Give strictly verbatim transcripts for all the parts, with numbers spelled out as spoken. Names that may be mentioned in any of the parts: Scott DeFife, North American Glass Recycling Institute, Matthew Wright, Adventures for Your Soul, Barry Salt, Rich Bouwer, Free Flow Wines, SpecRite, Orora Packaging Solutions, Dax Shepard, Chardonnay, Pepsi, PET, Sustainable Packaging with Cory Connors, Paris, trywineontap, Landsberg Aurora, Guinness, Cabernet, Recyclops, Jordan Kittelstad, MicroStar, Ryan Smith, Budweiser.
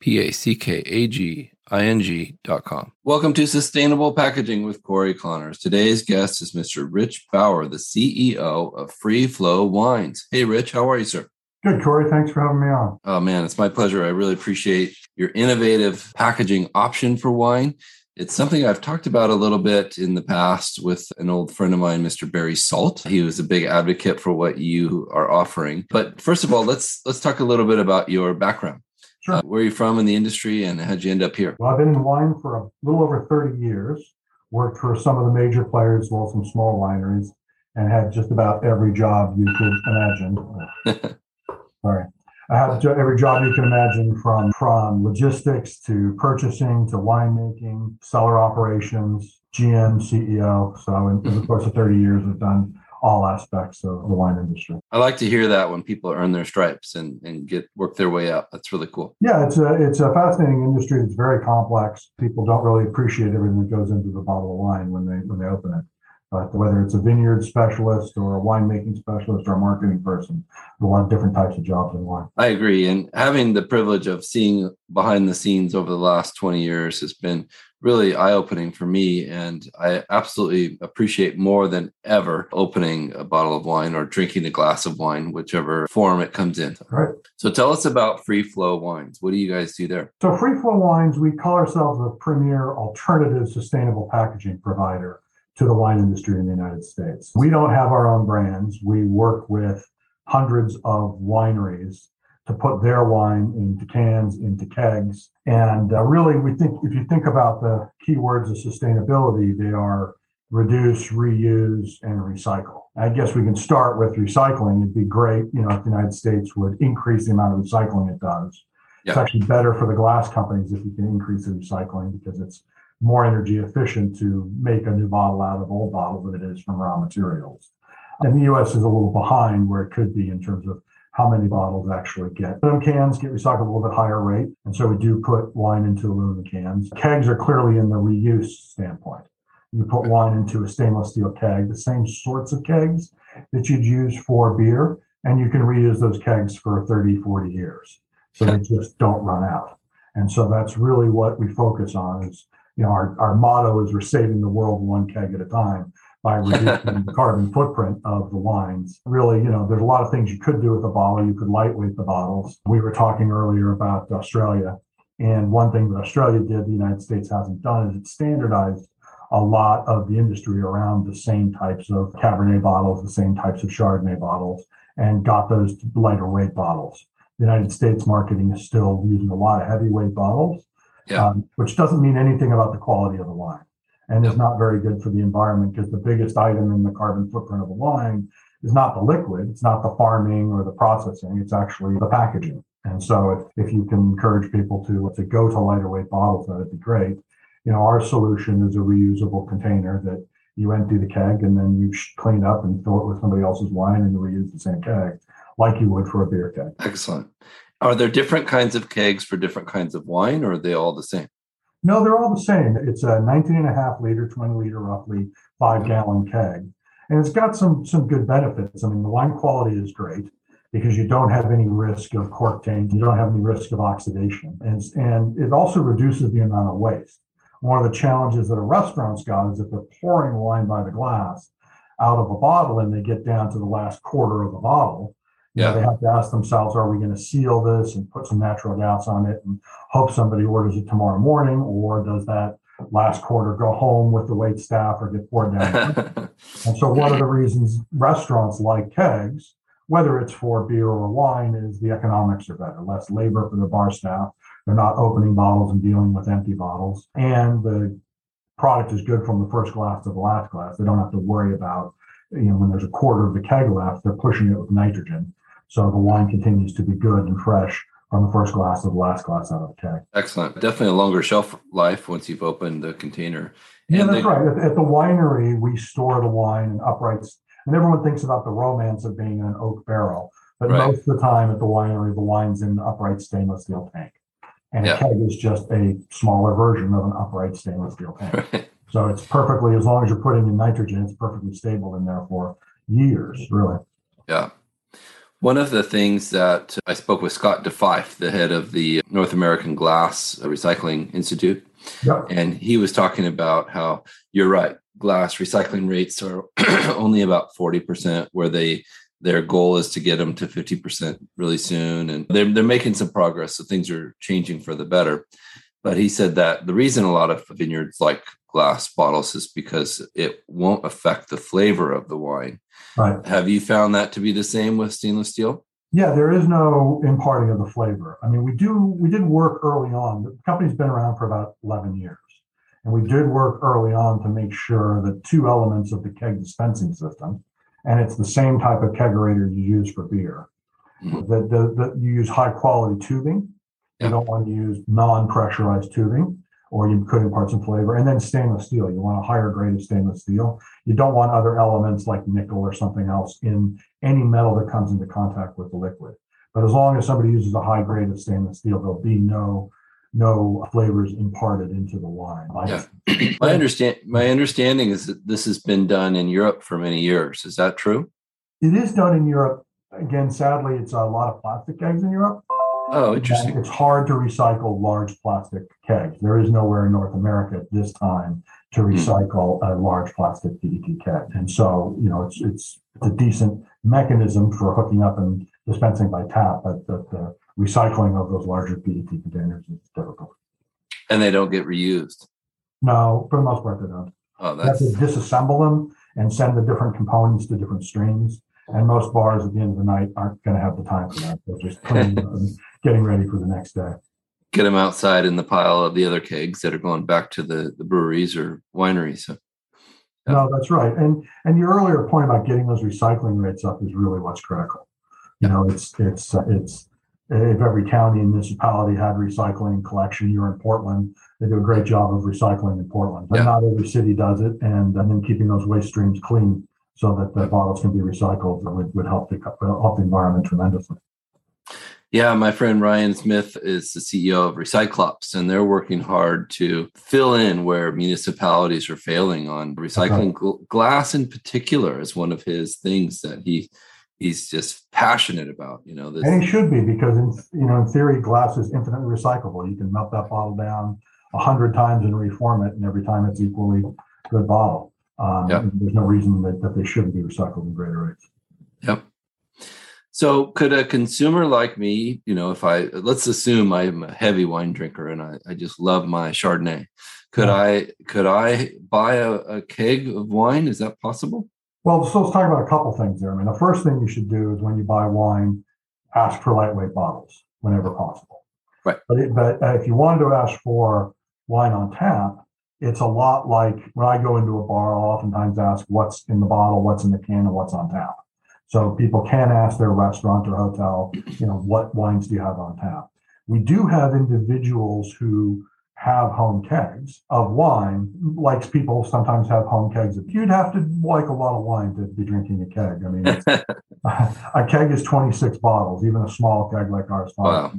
packaging dot com. Welcome to Sustainable Packaging with Cory Connors. Today's guest is Mister Rich Bouwer, the C E O of Free Flow Wines. Hey, Rich, how are you, sir? Good, Cory. Thanks for having me on. Oh, man, it's my pleasure. I really appreciate your innovative packaging option for wine. It's something I've talked about a little bit in the past with an old friend of mine, Mister Barry Salt. He was a big advocate for what you are offering. But first of all, let's let's talk a little bit about your background. Sure. Uh, where are you from in the industry and how'd you end up here? Well, I've been in wine for a little over thirty years, worked for some of the major players as well as some small wineries, and had just about every job you could imagine. Sorry. I have every job you can imagine, from, from logistics to purchasing to winemaking, cellar operations, G M, C E O. So in, in the course of thirty years, I've done all aspects of the wine industry. I like to hear that when people earn their stripes and, and get work their way up. That's really cool. Yeah, it's a, it's a fascinating industry. It's very complex. People don't really appreciate everything that goes into the bottle of wine when they when they open it. But whether it's a vineyard specialist or a winemaking specialist or a marketing person, a lot of different types of jobs in wine. I agree. And having the privilege of seeing behind the scenes over the last twenty years has been really eye-opening for me. And I absolutely appreciate more than ever opening a bottle of wine or drinking a glass of wine, whichever form it comes in. All right. So tell us about Free Flow Wines. What do you guys do there? So Free Flow Wines, we call ourselves a premier alternative sustainable packaging provider to the wine industry in the United States. We don't have our own brands. We work with hundreds of wineries to put their wine into cans, into kegs. And uh, really, we think if you think about the key words of sustainability, they are reduce, reuse, and recycle. I guess we can start with recycling. It'd be great, you know, if the United States would increase the amount of recycling it does. Yeah. It's actually better for the glass companies if you can increase the recycling, because it's more energy efficient to make a new bottle out of old bottles than it is from raw materials. And the U S is a little behind where it could be in terms of how many bottles actually get. Aluminum cans get recycled a little bit higher rate, and so we do put wine into aluminum cans. Kegs are clearly in the reuse standpoint. You put wine into a stainless steel keg, the same sorts of kegs that you'd use for beer, and you can reuse those kegs for thirty, forty years. So they just don't run out. And so that's really what we focus on is, you know, our, our motto is we're saving the world one keg at a time by reducing the carbon footprint of the wines. Really, you know, there's a lot of things you could do with a bottle. You could lightweight the bottles. We were talking earlier about Australia. And one thing that Australia did, the United States hasn't done, is it standardized a lot of the industry around the same types of Cabernet bottles, the same types of Chardonnay bottles, and got those lighter weight bottles. The United States marketing is still using a lot of heavyweight bottles. Yeah. Um, which doesn't mean anything about the quality of the wine, and yeah. It's not very good for the environment, because the biggest item in the carbon footprint of a wine is not the liquid, it's not the farming or the processing, it's actually the packaging. And so if, if you can encourage people to, to go to lighter weight bottles, that would be great. You know, our solution is a reusable container that you empty the keg and then you clean up and fill it with somebody else's wine and reuse the same keg like you would for a beer keg. Excellent. Are there different kinds of kegs for different kinds of wine, or are they all the same? No, they're all the same. It's a nineteen and a half liter, twenty liter, roughly five gallon keg. And it's got some, some good benefits. I mean, the wine quality is great because you don't have any risk of cork taint. You don't have any risk of oxidation. And, and it also reduces the amount of waste. One of the challenges that a restaurant's got is if they're pouring wine by the glass out of a bottle and they get down to the last quarter of the bottle, yeah, they have to ask themselves, are we going to seal this and put some natural gas on it and hope somebody orders it tomorrow morning? Or does that last quarter go home with the wait staff or get poured down? And so one of the reasons restaurants like kegs, whether it's for beer or wine, is the economics are better, less labor for the bar staff. They're not opening bottles and dealing with empty bottles. And the product is good from the first glass to the last glass. They don't have to worry about, you know, when there's a quarter of the keg left, they're pushing it with nitrogen. So the wine continues to be good and fresh on the first glass or the last glass out of the keg. Excellent. Definitely a longer shelf life once you've opened the container. And yeah, that's they- right. At, at the winery, we store the wine in uprights. And everyone thinks about the romance of being in an oak barrel. But right. most of the time at the winery, the wine's in an upright stainless steel tank. And yeah. a keg is just a smaller version of an upright stainless steel tank. Right. So it's perfectly, as long as you're putting in nitrogen, it's perfectly stable in there for years, really. Yeah. One of the things that I spoke with Scott DeFife, the head of the North American Glass Recycling Institute, yep. and he was talking about how, you're right, glass recycling rates are only about forty percent, where they their goal is to get them to fifty percent really soon. And they're, they're making some progress, so things are changing for the better. But he said that the reason a lot of vineyards like glass bottles is because it won't affect the flavor of the wine. Right. Have you found that to be the same with stainless steel? Yeah, there is no imparting of the flavor. I mean, we do we did work early on. The company's been around for about eleven years. And we did work early on to make sure that two elements of the keg dispensing system, and it's the same type of kegerator you use for beer, mm-hmm. that, that, that you use high-quality tubing. You yeah. don't want to use non-pressurized tubing, or you could impart some flavor. And then stainless steel. You want a higher grade of stainless steel. You don't want other elements like nickel or something else in any metal that comes into contact with the liquid. But as long as somebody uses a high grade of stainless steel, there'll be no no flavors imparted into the wine. Yeah. my, understand, my understanding is that this has been done in Europe for many years. Is that true? It is done in Europe. Again, sadly, it's a lot of plastic kegs in Europe. Oh, interesting. And it's hard to recycle large plastic kegs. There is nowhere in North America at this time to recycle mm. a large plastic P E T keg. And so, you know, it's it's a decent mechanism for hooking up and dispensing by tap, but the, the recycling of those larger P E T containers is difficult. And they don't get reused? No, for the most part, they don't. Oh, that's... You have to disassemble them and send the different components to different streams. And most bars at the end of the night aren't going to have the time for that. They're just cleaning them and getting ready for the next day. Get them outside in the pile of the other kegs that are going back to the, the breweries or wineries. So, yeah. No, that's right. And and your earlier point about getting those recycling rates up is really what's critical. You know, it's it's it's if every county and municipality had recycling collection. You're in Portland. They do a great job of recycling in Portland, but yeah. not every city does it. And, and then keeping those waste streams clean, so that the bottles can be recycled, would, would help, the, help the environment tremendously. Yeah, my friend Ryan Smith is the C E O of Recyclops, and they're working hard to fill in where municipalities are failing on recycling. Okay. Glass in particular is one of his things that he he's just passionate about. You know, this. And he should be, because in, you know, in theory, glass is infinitely recyclable. You can melt that bottle down one hundred times and reform it, and every time it's equally good bottle. Um, yep. There's no reason that, that they shouldn't be recycled in greater rates. Yep. So could a consumer like me, you know, if I, let's assume I'm a heavy wine drinker and I, I just love my Chardonnay. Could yeah. I, could I buy a, a keg of wine? Is that possible? Well, so let's talk about a couple things there. I mean, the first thing you should do is when you buy wine, ask for lightweight bottles whenever possible. Right. But, it, but if you wanted to ask for wine on tap, it's a lot like when I go into a bar, I'll oftentimes ask what's in the bottle, what's in the can, and what's on tap. So people can ask their restaurant or hotel, you know, what wines do you have on tap? We do have individuals who have home kegs of wine, like people sometimes have home kegs. You'd have to like a lot of wine to be drinking a keg. I mean, it's, a keg is twenty-six bottles, even a small keg like ours wow.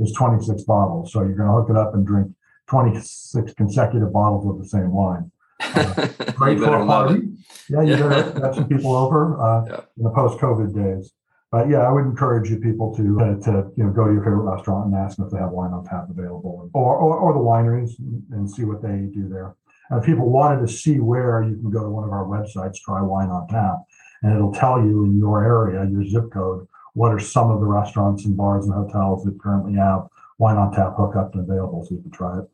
is twenty-six bottles. So you're going to hook it up and drink twenty-six consecutive bottles of the same wine. Uh, great for a party. Yeah, you yeah. better have some people over uh, yeah. in the post-COVID days. But yeah, I would encourage you people to uh, to you know go to your favorite restaurant and ask them if they have wine on tap available, or or, or the wineries, and see what they do there. And if people wanted to see where, you can go to one of our websites, Try Wine on Tap, and it'll tell you in your area, your zip code, what are some of the restaurants and bars and hotels that currently have wine on tap hookup and available, so you can try it.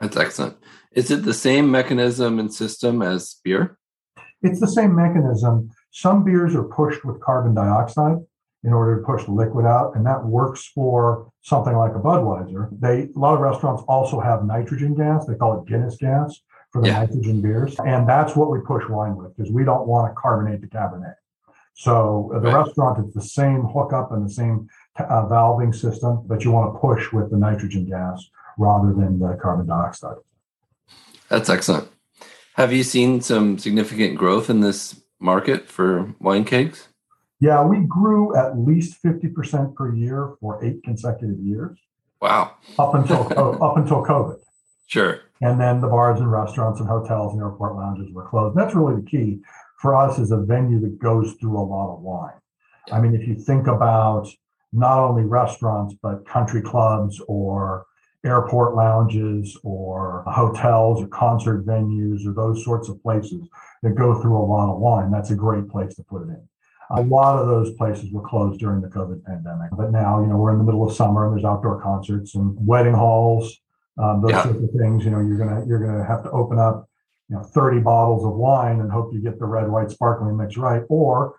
That's excellent. Is it the same mechanism and system as beer? It's the same mechanism. Some beers are pushed with carbon dioxide in order to push the liquid out, and that works for something like a Budweiser. They, a lot of restaurants also have nitrogen gas. They call it Guinness gas for the yeah. nitrogen beers. And that's what we push wine with, because we don't want to carbonate the Cabernet. So the right. restaurant, it's the same hookup and the same uh, valving system, but you want to push with the nitrogen gas rather than the carbon dioxide. That's excellent. Have you seen some significant growth in this market for wine kegs? Yeah, we grew at least fifty percent per year for eight consecutive years. Wow. Up until up until COVID. Sure. And then the bars and restaurants and hotels and airport lounges were closed. That's really the key for us as a venue that goes through a lot of wine. I mean, if you think about not only restaurants, but country clubs or airport lounges or hotels or concert venues or those sorts of places that go through a lot of wine, that's a great place to put it in. A lot of those places were closed during the COVID pandemic. But now, you know, we're in the middle of summer and there's outdoor concerts and wedding halls, um, those yeah. sorts of things. You know, you're gonna you're gonna have to open up, you know, thirty bottles of wine and hope you get the red, white, sparkling mix right, or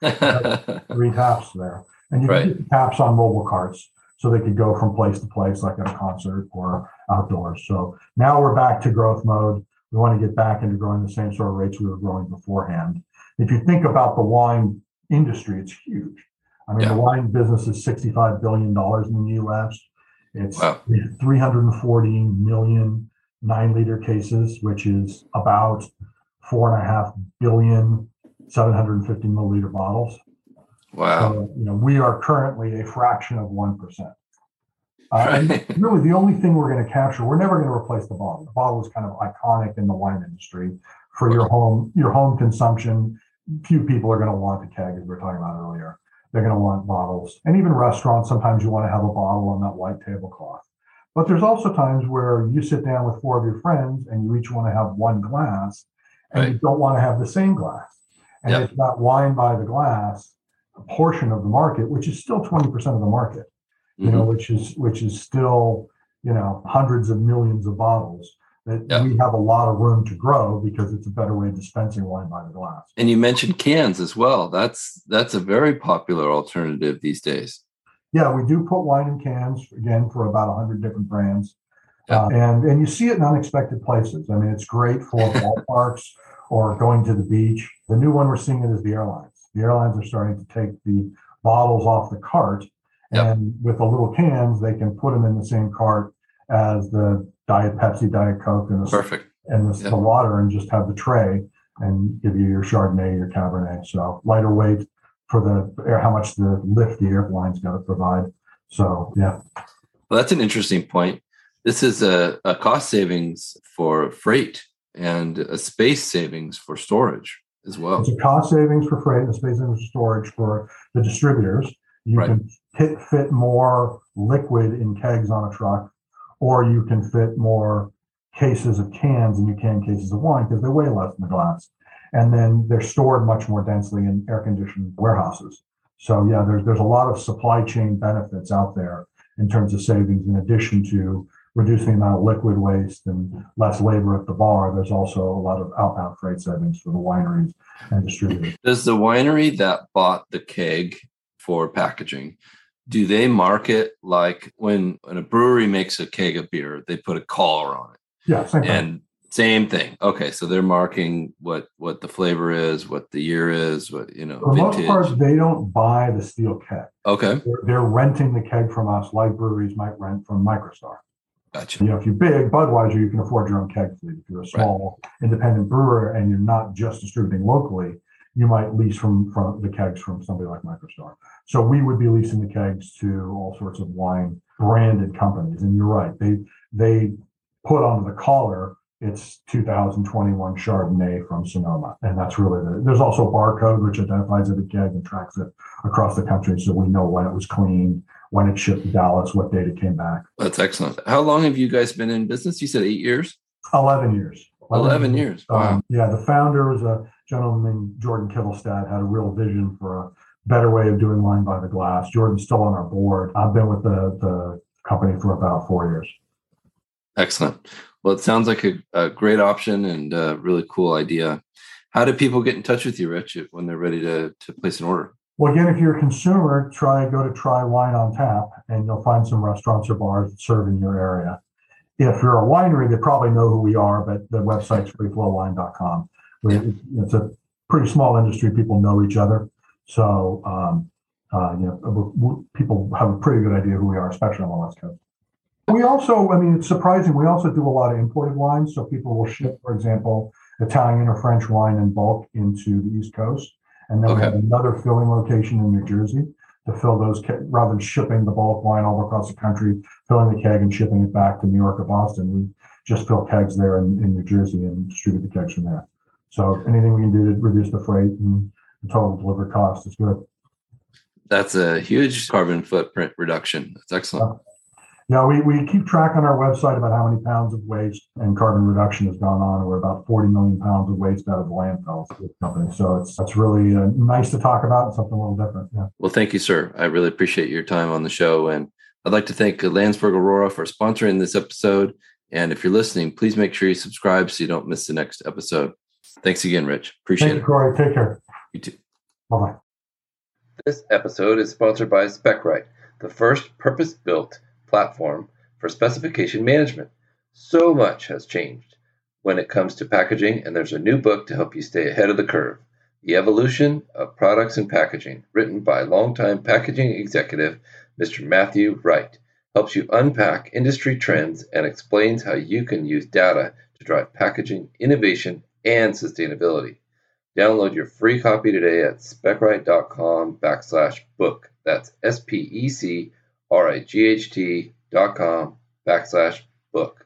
three taps there. And you right. can get taps on mobile carts, so they could go from place to place, like at a concert or outdoors. So now we're back to growth mode. We want to get back into growing the same sort of rates we were growing beforehand. If you think about the wine industry, it's huge. I mean, yeah. the wine business is sixty-five billion dollars in the U S. It's wow. three hundred forty million nine-liter cases, which is about four and a half billion seven hundred fifty milliliter bottles. Wow. So, you know, we are currently a fraction of one percent. Uh, and really, the only thing we're going to capture, we're never going to replace the bottle. The bottle is kind of iconic in the wine industry for your home, your home consumption. Few people are going to want the keg, as we were talking about earlier. They're going to want bottles. And even restaurants, sometimes you want to have a bottle on that white tablecloth. But there's also times where you sit down with four of your friends and you each want to have one glass, and right. you don't want to have the same glass. And yep. it's not wine by the glass portion of the market, which is still twenty percent of the market, you mm-hmm. know, which is which is still, you know, hundreds of millions of bottles that yeah. we have a lot of room to grow because it's a better way of dispensing wine by the glass. And you mentioned cans as well. That's that's a very popular alternative these days. Yeah, we do put wine in cans, again, for about one hundred different brands. Yeah. Uh, and, and you see it in unexpected places. I mean, it's great for ballparks or going to the beach. The new one we're seeing it is the airline. The airlines are starting to take the bottles off the cart, and yep. with the little cans, they can put them in the same cart as the Diet Pepsi, Diet Coke, and the, Perfect. and the, yep. the water, and just have the tray and give you your Chardonnay, your Cabernet. So lighter weight for the air, how much the lift the airline's got to provide. So, yeah. Well, that's an interesting point. This is a, a cost savings for freight and a space savings for storage as well. It's a cost savings for freight and a space savings for storage for the distributors. You right. can fit, fit more liquid in kegs on a truck, or you can fit more cases of cans than you can cases of wine because they weigh less than the glass. And then they're stored much more densely in air-conditioned warehouses. So, yeah, there's, there's a lot of supply chain benefits out there in terms of savings in addition to reducing the amount of liquid waste and less labor at the bar. There's also a lot of outbound freight savings for the wineries and distributors. Does the winery that bought the keg for packaging, do they market like when, when a brewery makes a keg of beer, they put a collar on it? Yeah, same thing. And same thing. Okay, so they're marking what, what the flavor is, what the year is, what, you know, for vintage. For the most part, they don't buy the steel keg. Okay. They're, they're renting the keg from us, like breweries might rent from MicroStar. Gotcha. You know, if you're big, Budweiser, you can afford your own keg fleet. If you're a small right. independent brewer and you're not just distributing locally, you might lease from, from the kegs from somebody like MicroStar. So we would be leasing the kegs to all sorts of wine branded companies. And you're right, they they put onto the collar, it's two thousand twenty-one Chardonnay from Sonoma. And that's really the, there's also a barcode which identifies every keg and tracks it across the country so we know when it was cleaned, when it shipped to Dallas, what date it came back. That's excellent. How long have you guys been in business? You said eight years? eleven years. eleven, eleven years. Wow. Um, yeah, the founder was a gentleman named Jordan Kittelstad, had a real vision for a better way of doing wine by the glass. Jordan's still on our board. I've been with the, the company for about four years. Excellent. Well, it sounds like a, a great option and a really cool idea. How do people get in touch with you, Rich, when they're ready to, to place an order? Well, again, if you're a consumer, try go to Try Wine on Tap, and you'll find some restaurants or bars that serve in your area. If you're a winery, they probably know who we are, but the website's free flow wine dot com. It's a pretty small industry. People know each other. So um, uh, you know, we're, we're, people have a pretty good idea who we are, especially on the West Coast. We also, I mean, it's surprising, we also do a lot of imported wines. So people will ship, for example, Italian or French wine in bulk into the East Coast. And then okay. we have another filling location in New Jersey to fill those, rather than shipping the bulk wine all across the country, filling the keg and shipping it back to New York or Boston. We just fill kegs there in, in New Jersey and distribute the kegs from there. So anything we can do to reduce the freight and the total delivered cost is good. That's a huge carbon footprint reduction. That's excellent. Yeah, yeah we, we keep track on our website about how many pounds of waste and carbon reduction has gone on. We're about forty million pounds of waste out of landfills with the company. So it's that's really uh, nice to talk about and something a little different. Yeah. Well, thank you, sir. I really appreciate your time on the show. And I'd like to thank Landsberg Aurora for sponsoring this episode. And if you're listening, please make sure you subscribe so you don't miss the next episode. Thanks again, Rich. Appreciate it. Thank you, Cory. Take care. You too. Bye-bye. This episode is sponsored by SpecRite, the first purpose-built platform for specification management. So much has changed when it comes to packaging, and there's a new book to help you stay ahead of the curve, The Evolution of Products and Packaging, written by longtime packaging executive Mister Matthew Wright. Helps you unpack industry trends and explains how you can use data to drive packaging innovation and sustainability. Download your free copy today at specrite.com backslash book. That's S P E C R I G H T dot com backslash book.